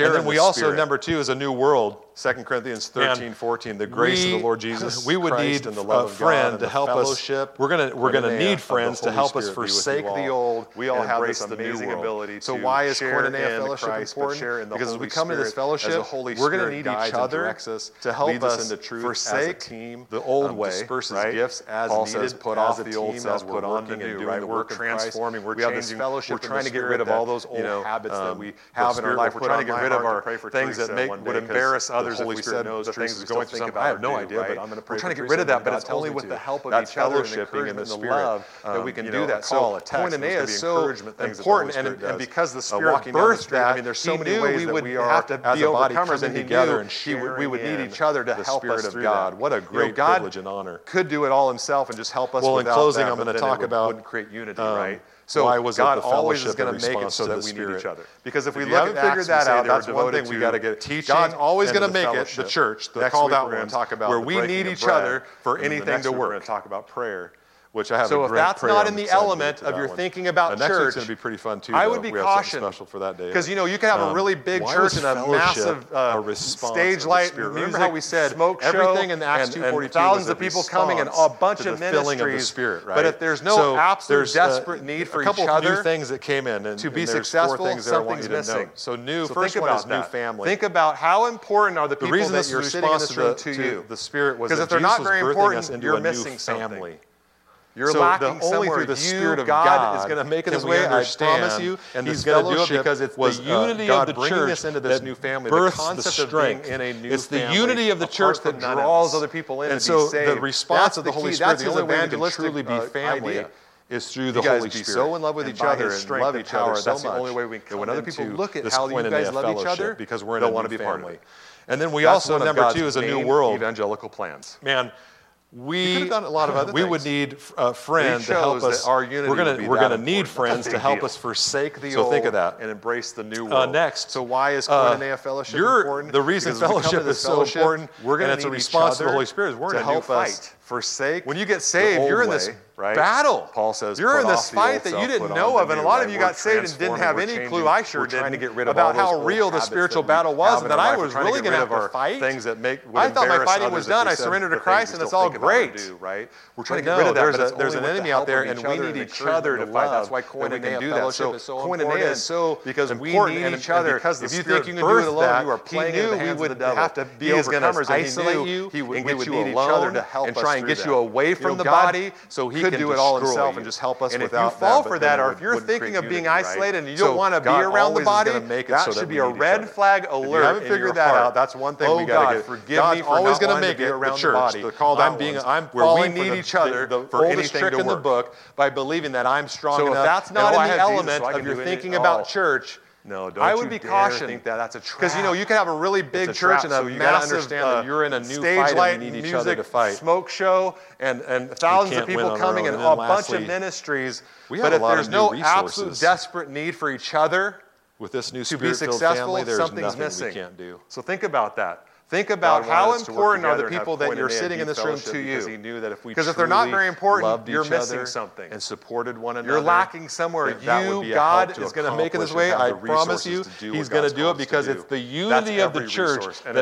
And then we also, number two, is a new world. 2 Corinthians 13:14, the grace of the Lord Jesus Christ, we would need and the love of God to help us. We're gonna need friends to help us forsake the old. We all have this amazing ability. So why is koinonia fellowship important? Because as we come to this fellowship, we're gonna need each other to help us forsake the old way. Disperse his gifts as needed. Put off the old selves. Put on the new. Right? We're transforming. We're changing. We're trying to get rid of all those old habits that we have in our life. We're trying to get rid of our things that would embarrass others. There's Holy Spirit knows the things going through something. I have no idea, but I'm going to pray. We're trying to get rid of that, but it's only with the help of each other and encouragement and the love that we can do that. So koinonia is so important, and because the Spirit birthed that, I mean, there's so many ways that we are as a body coming together, and we would need each other to help us through that. What a great privilege and honor! Could do it all himself and just help us. Well, in closing, I'm going to talk about wouldn't create unity, right? So God always is going to make it so that we need each other. Because if we haven't figured that out, that's one thing we got to get. God's always going to make it the church, the called out one, where we need each other for anything to work. We're going to talk about prayer. Which I have so if that's not in the element of your thinking about church, next week's going to be pretty fun too. I would be cautious because you can have a really big church and a massive stage light. Remember how we said smoke show, everything in Acts 2:42, thousands of people coming and a bunch of ministries. But if there's no absolute desperate need for each other, a couple new things that came in to be successful, something's missing. So new. First one is new family. Think about how important are the people that you're sitting in this room to you. The Spirit was because if they're not very important, you're missing something. You're so lacking only through the Spirit of God is going to make it this way. I promise you, and He's going to do it because it's the unity of the church into this new family. The concept of being in a new family—it's the unity of the church that draws other people in and so the response of the Holy Spirit, the only way we can truly be family. Is through the Holy Spirit. You guys be so in love with each other and love each other so much. That's the only way we can come into this koinonia fellowship. When other people look at how you guys love each other, because we're in a new family. And then we also, number two, is a new world. Evangelical plans, man. We could have done a lot of other things. We would need a friend to help us. Our unity we're going to need friends to help us forsake the old and embrace the new world. Next. So why is koinonia fellowship important? The reason fellowship is so important, and it's a response to the Holy Spirit, is we're going to help us forsake. When you get saved, you're in this right? Battle. Paul says, you're in this fight that you didn't know of, and a lot of you got saved and didn't have any clue. I sure didn't about how real the spiritual battle was, and that I was really going to have to fight. I thought my fighting was done. I surrendered to Christ, and it's all great. Right? We're trying to get rid of that. There's an enemy out there, and we need each other to fight. That's why Koinonia fellowship is so important. Koinonia is so important, and because the Spirit birthed that, he knew we would have to be overcomers, and he knew we would need each other to help us and try and get you away from the body, so he could do it all himself and just help us without that. And if you fall for that, or if you're thinking of being isolated and you don't want to be around the body, that should be a red flag alert. If you haven't figured that out, that's one thing we got to get. God's always going to make it around the body. We need each other for anything to work. In the book by believing that I'm strong enough. So if that's not in the element of your thinking about church, I would be cautious. That's a trap. Because you can have a really big church and a massive stage light, music, smoke show, and thousands of people coming and a bunch of ministries. But if there's no absolute desperate need for each other to be successful, something's missing. So think about that. Think about how important are the people that you're sitting in this room to you. Because if they're not very important, you're missing something. And supported one another. You're lacking somewhere. God is going to make it this way. I promise you, he's going to do it, because it's the unity of the church that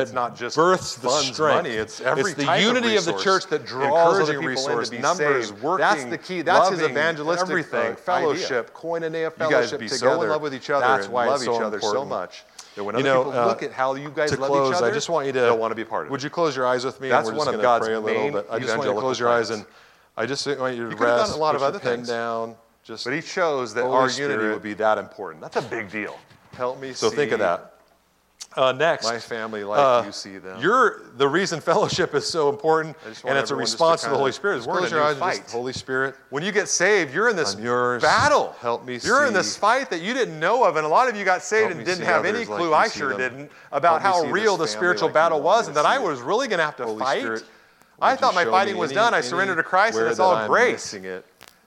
births the strength. It's the unity of the church that draws other people in to be saved. That's the key. That's his evangelistic fellowship, Koinonia fellowship together. In love with each other and love each other so much. When other people look at how you guys love each other, I just want you to want to be part of it. Would you close your eyes with me? That's one of God's main evangelical plans. I just want you to close your eyes, and I just want you to rest. You could have done a lot of other things. But he chose that our unity would be that important. That's a big deal. Help me see. So think of that. Next, my family like you see them. The reason fellowship is so important, and it's a response to the Holy Spirit. Is close your eyes and just, Holy Spirit. When you get saved, you're in this battle. Help me see. You're in this fight that you didn't know of, and a lot of you got saved and didn't have any clue. I sure didn't about how real the spiritual battle was, and that I was really going to have to fight. I thought my fighting was done. I surrendered to Christ, and it's all great.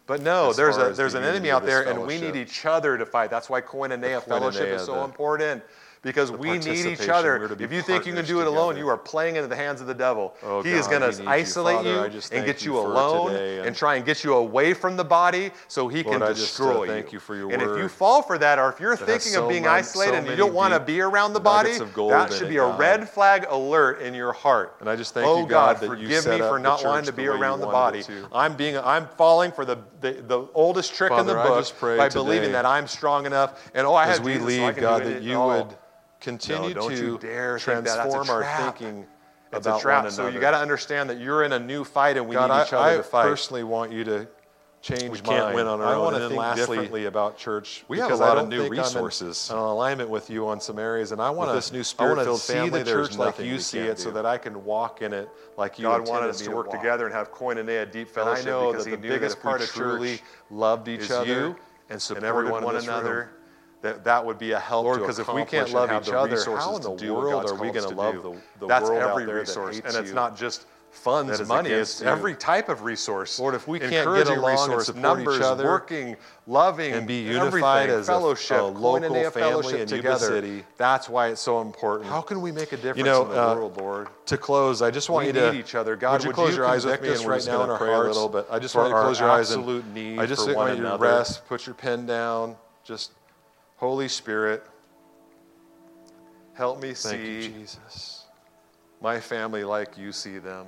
But no, there's an enemy out there, and we need each other to fight. That's why Koinonia fellowship is so important. Because we need each other. If you think you can do it alone, you are playing into the hands of the devil. He is going to isolate you and get you alone and try and get you away from the body so he can destroy you. And if you fall for that, or if you're thinking of being isolated and you don't want to be around the body, that should be a red flag alert in your heart. And I just thank you, God, that you set up the church the way you wanted it to. Oh God, forgive me for not wanting to be around the body. I'm falling for the oldest trick in the book by believing that I'm strong enough. And I have to do this so I can do it at all. Continue to transform our thinking about one another. So you got to understand that you're in a new fight, and we need each other to fight. I personally want you to change mine. We can't win on our own. I want to think differently about church. We have a lot of new resources. I'm in alignment with you on some areas, and I want this new Spirit-filled family. There's nothing you see it, so that I can walk in it like you. God wanted us to work together and have Koinonia, deep fellowship, because the biggest part of church loved each other and supported one another. That would be a help, Lord, because if we can't love each other, how in the world are we going to love the world out there that hates you? And it's not just funds, money, it's every type of resource. Lord, if we can't get along and support each other, working, loving, and be unified as a local family in Yuba City, that's why it's so important. How can we make a difference in the world, Lord? To close, I just want you to need each other. God, would you close your eyes with me, and we're just going to pray a little bit. I just want you to close your eyes and I just want you to rest. Put your pen down. Just. Holy Spirit, help me see. Thank you, Jesus. My family like you see them.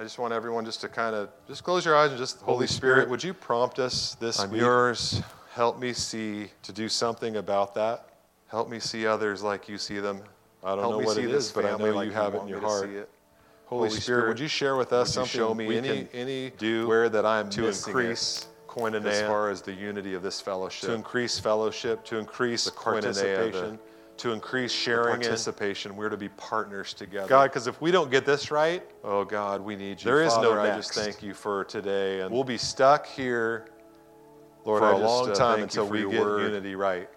I just want everyone just to kind of just close your eyes and just, Holy Spirit, would you prompt us this week? I'm yours. Help me see to do something about that. Help me see others like you see them. I don't know what it is, but I know you have it in your heart. Holy Spirit, would you share with us something? Show me anywhere that I'm to increase. Koinonia, as far as the unity of this fellowship, to increase fellowship, to increase the participation, to increase sharing participation. We're to be partners together, God. Because if we don't get this right, oh God, we need you. There is Father, no next. I just thank you for today, and we'll be stuck here, Lord, for a long time until we get unity right.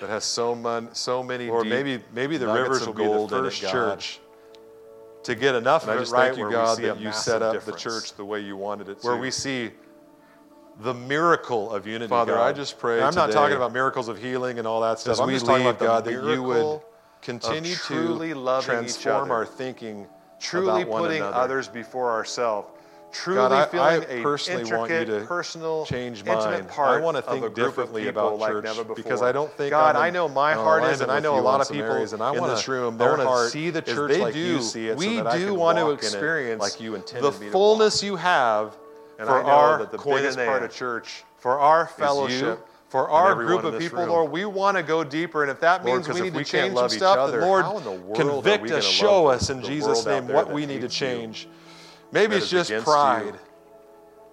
That has so many. Or maybe the rivers will be the first church. To get enough of it right, where God, that you set up the church the way you wanted it to, where we see the miracle of unity, Father, God. I just pray today. I'm not talking about miracles of healing and all that stuff. I'm just talking about God, that you would continue to transform our thinking, truly putting others before ourselves, Truly God, feeling I personally want you to personal, change mine. I want to think differently about church like because I don't think God. I know my heart is, and I know a lot of people in this room. Their heart see the church like you see it. We do want to experience the fullness you have for our coyness part of church, for our fellowship. For our group of people, room. Lord, we want to go deeper. And if that means Lord, we need to change some stuff, other, then Lord, convict us, show us in Jesus' name what we need to change. Maybe it's just pride. You.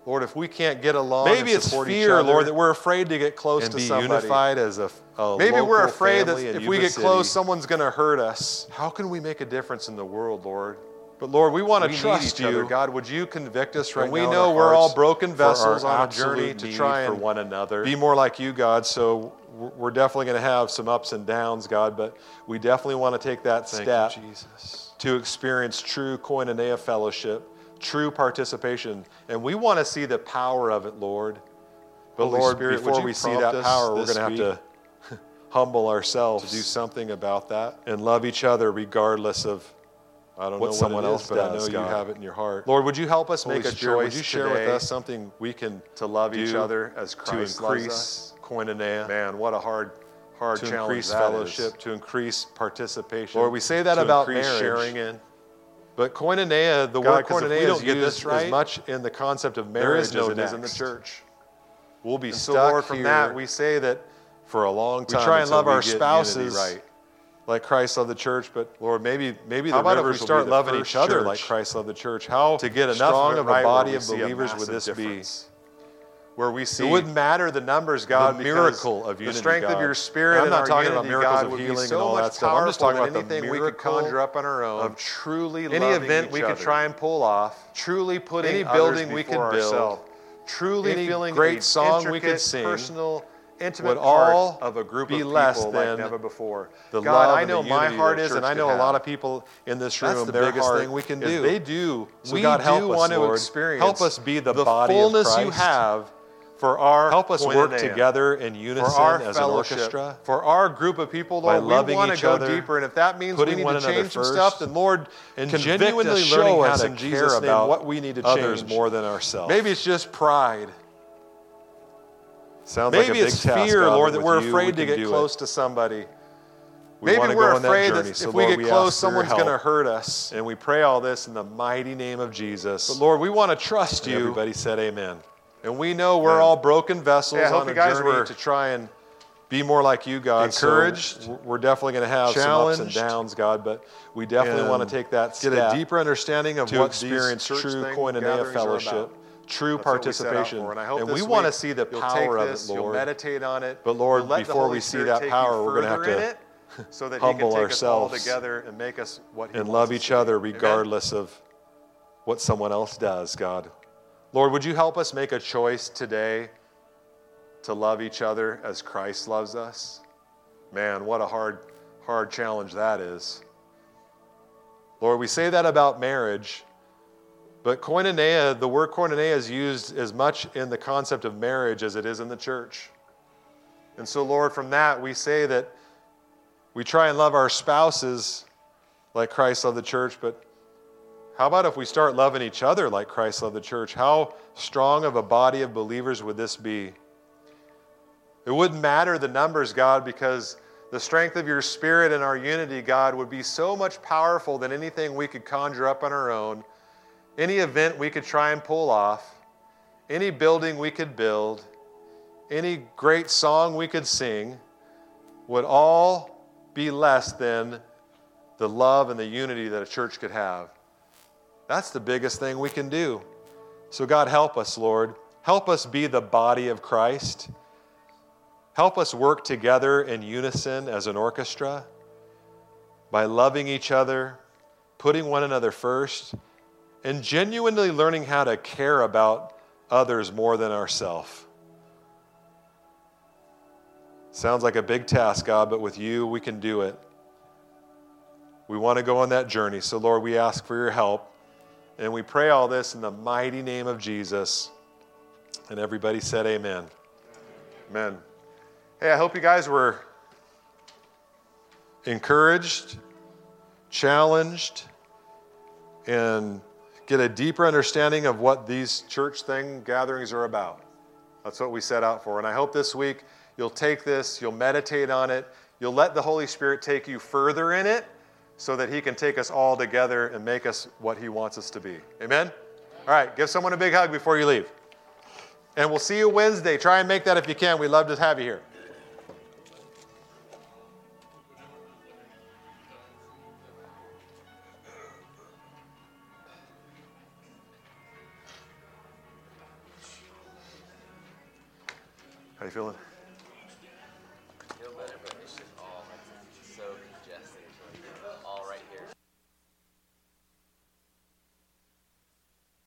Lord, if we can't get along maybe and support it's fear, each other, Lord, that we're afraid to get close and to be somebody. Unified as a maybe we're afraid that if we get close, someone's going to hurt us. How can we make a difference in the world, Lord? But Lord, we want to trust you. God, would you convict us right now? We know we're all broken vessels on a journey to try and one another. Be more like you, God. So we're definitely going to have some ups and downs, God, but we definitely want to take that step to experience true Koinonia fellowship, true participation. And we want to see the power of it, Lord. But Lord, before we see that power, we're going to have to humble ourselves to do something about that and love each other regardless of I don't know what someone else does, but I know God. You have it in your heart. Lord, would you help us make a choice? Would you share with us something we can to love each other as Christ to increase loves us? Koinonia. Man, what a hard challenge. To increase fellowship, to increase participation. Lord, we say that about marriage, sharing in. But Koinonia, the word Koinonia, we don't get this right as much in the concept of marriage as it is in the church. We'll be stuck so Lord, from that, we say that for a long time. We try and love our spouses right. Like Christ loved the church, but Lord, maybe how about if we start loving each other like Christ loved the church? How to get enough strong of a body of believers would this be? Where we see it wouldn't matter the numbers, God, the miracle of unity, the strength of your spirit. I'm not talking about miracles of healing and all that stuff. I'm just talking about anything we could conjure up on our own of truly loving each other. Any event we could try and pull off, truly putting any building we could build, truly feeling great song we could sing. Personal intimate would all of a group be of less than like never before. The God, love I know and the my heart is, and I know a lot of people in this room. That's the their biggest thing we can do. They do. So we God, help do us, want Lord. To experience. Help us be the body fullness of Christ. You have for our. Help us work together in unison for our as an orchestra. For our group of people, Lord, we want to go deeper, and if that means we need to change some stuff, then Lord, and genuinely show us in Jesus' name what we need to change more than ourselves. Maybe it's just pride. Sounds maybe like a big it's task, fear, God, Lord, that we're afraid to get close to somebody. We maybe we're afraid that if we get close, someone's going to hurt us. And we pray all this in the mighty name of Jesus. But Lord, we want to trust you. Everybody said amen. And we know we're all broken vessels on a journey to try and be more like you, God. Encouraged. So we're definitely going to have some ups and downs, God, but we definitely want to take that step. Get a deeper understanding of what experience true Koinonia fellowship. True that's participation, and we want to see the power of it, Lord. You'll meditate on it, but Lord, before we see that power, we're going to have to so that humble ourselves together and make us what He and love each other, regardless of what someone else does. God, Lord, would you help us make a choice today to love each other as Christ loves us? Man, what a hard challenge that is. Lord, we say that about marriage. But Koinonia, the word Koinonia is used as much in the concept of marriage as it is in the church. And so, Lord, from that, we say that we try and love our spouses like Christ loved the church, but how about if we start loving each other like Christ loved the church? How strong of a body of believers would this be? It wouldn't matter the numbers, God, because the strength of your spirit and our unity, God, would be so much powerful than anything we could conjure up on our own. Any event we could try and pull off, any building we could build, any great song we could sing would all be less than the love and the unity that a church could have. That's the biggest thing we can do. So God, help us, Lord. Help us be the body of Christ. Help us work together in unison as an orchestra by loving each other, putting one another first, and genuinely learning how to care about others more than ourselves. Sounds like a big task, God, but with you, we can do it. We want to go on that journey. So, Lord, we ask for your help. And we pray all this in the mighty name of Jesus. And everybody said amen. Amen. Hey, I hope you guys were encouraged, challenged, and get a deeper understanding of what these church thing gatherings are about. That's what we set out for. And I hope this week you'll take this, you'll meditate on it, you'll let the Holy Spirit take you further in it so that he can take us all together and make us what he wants us to be. Amen? All right, give someone a big hug before you leave. And we'll see you Wednesday. Try and make that if you can. We'd love to have you here. How you feeling?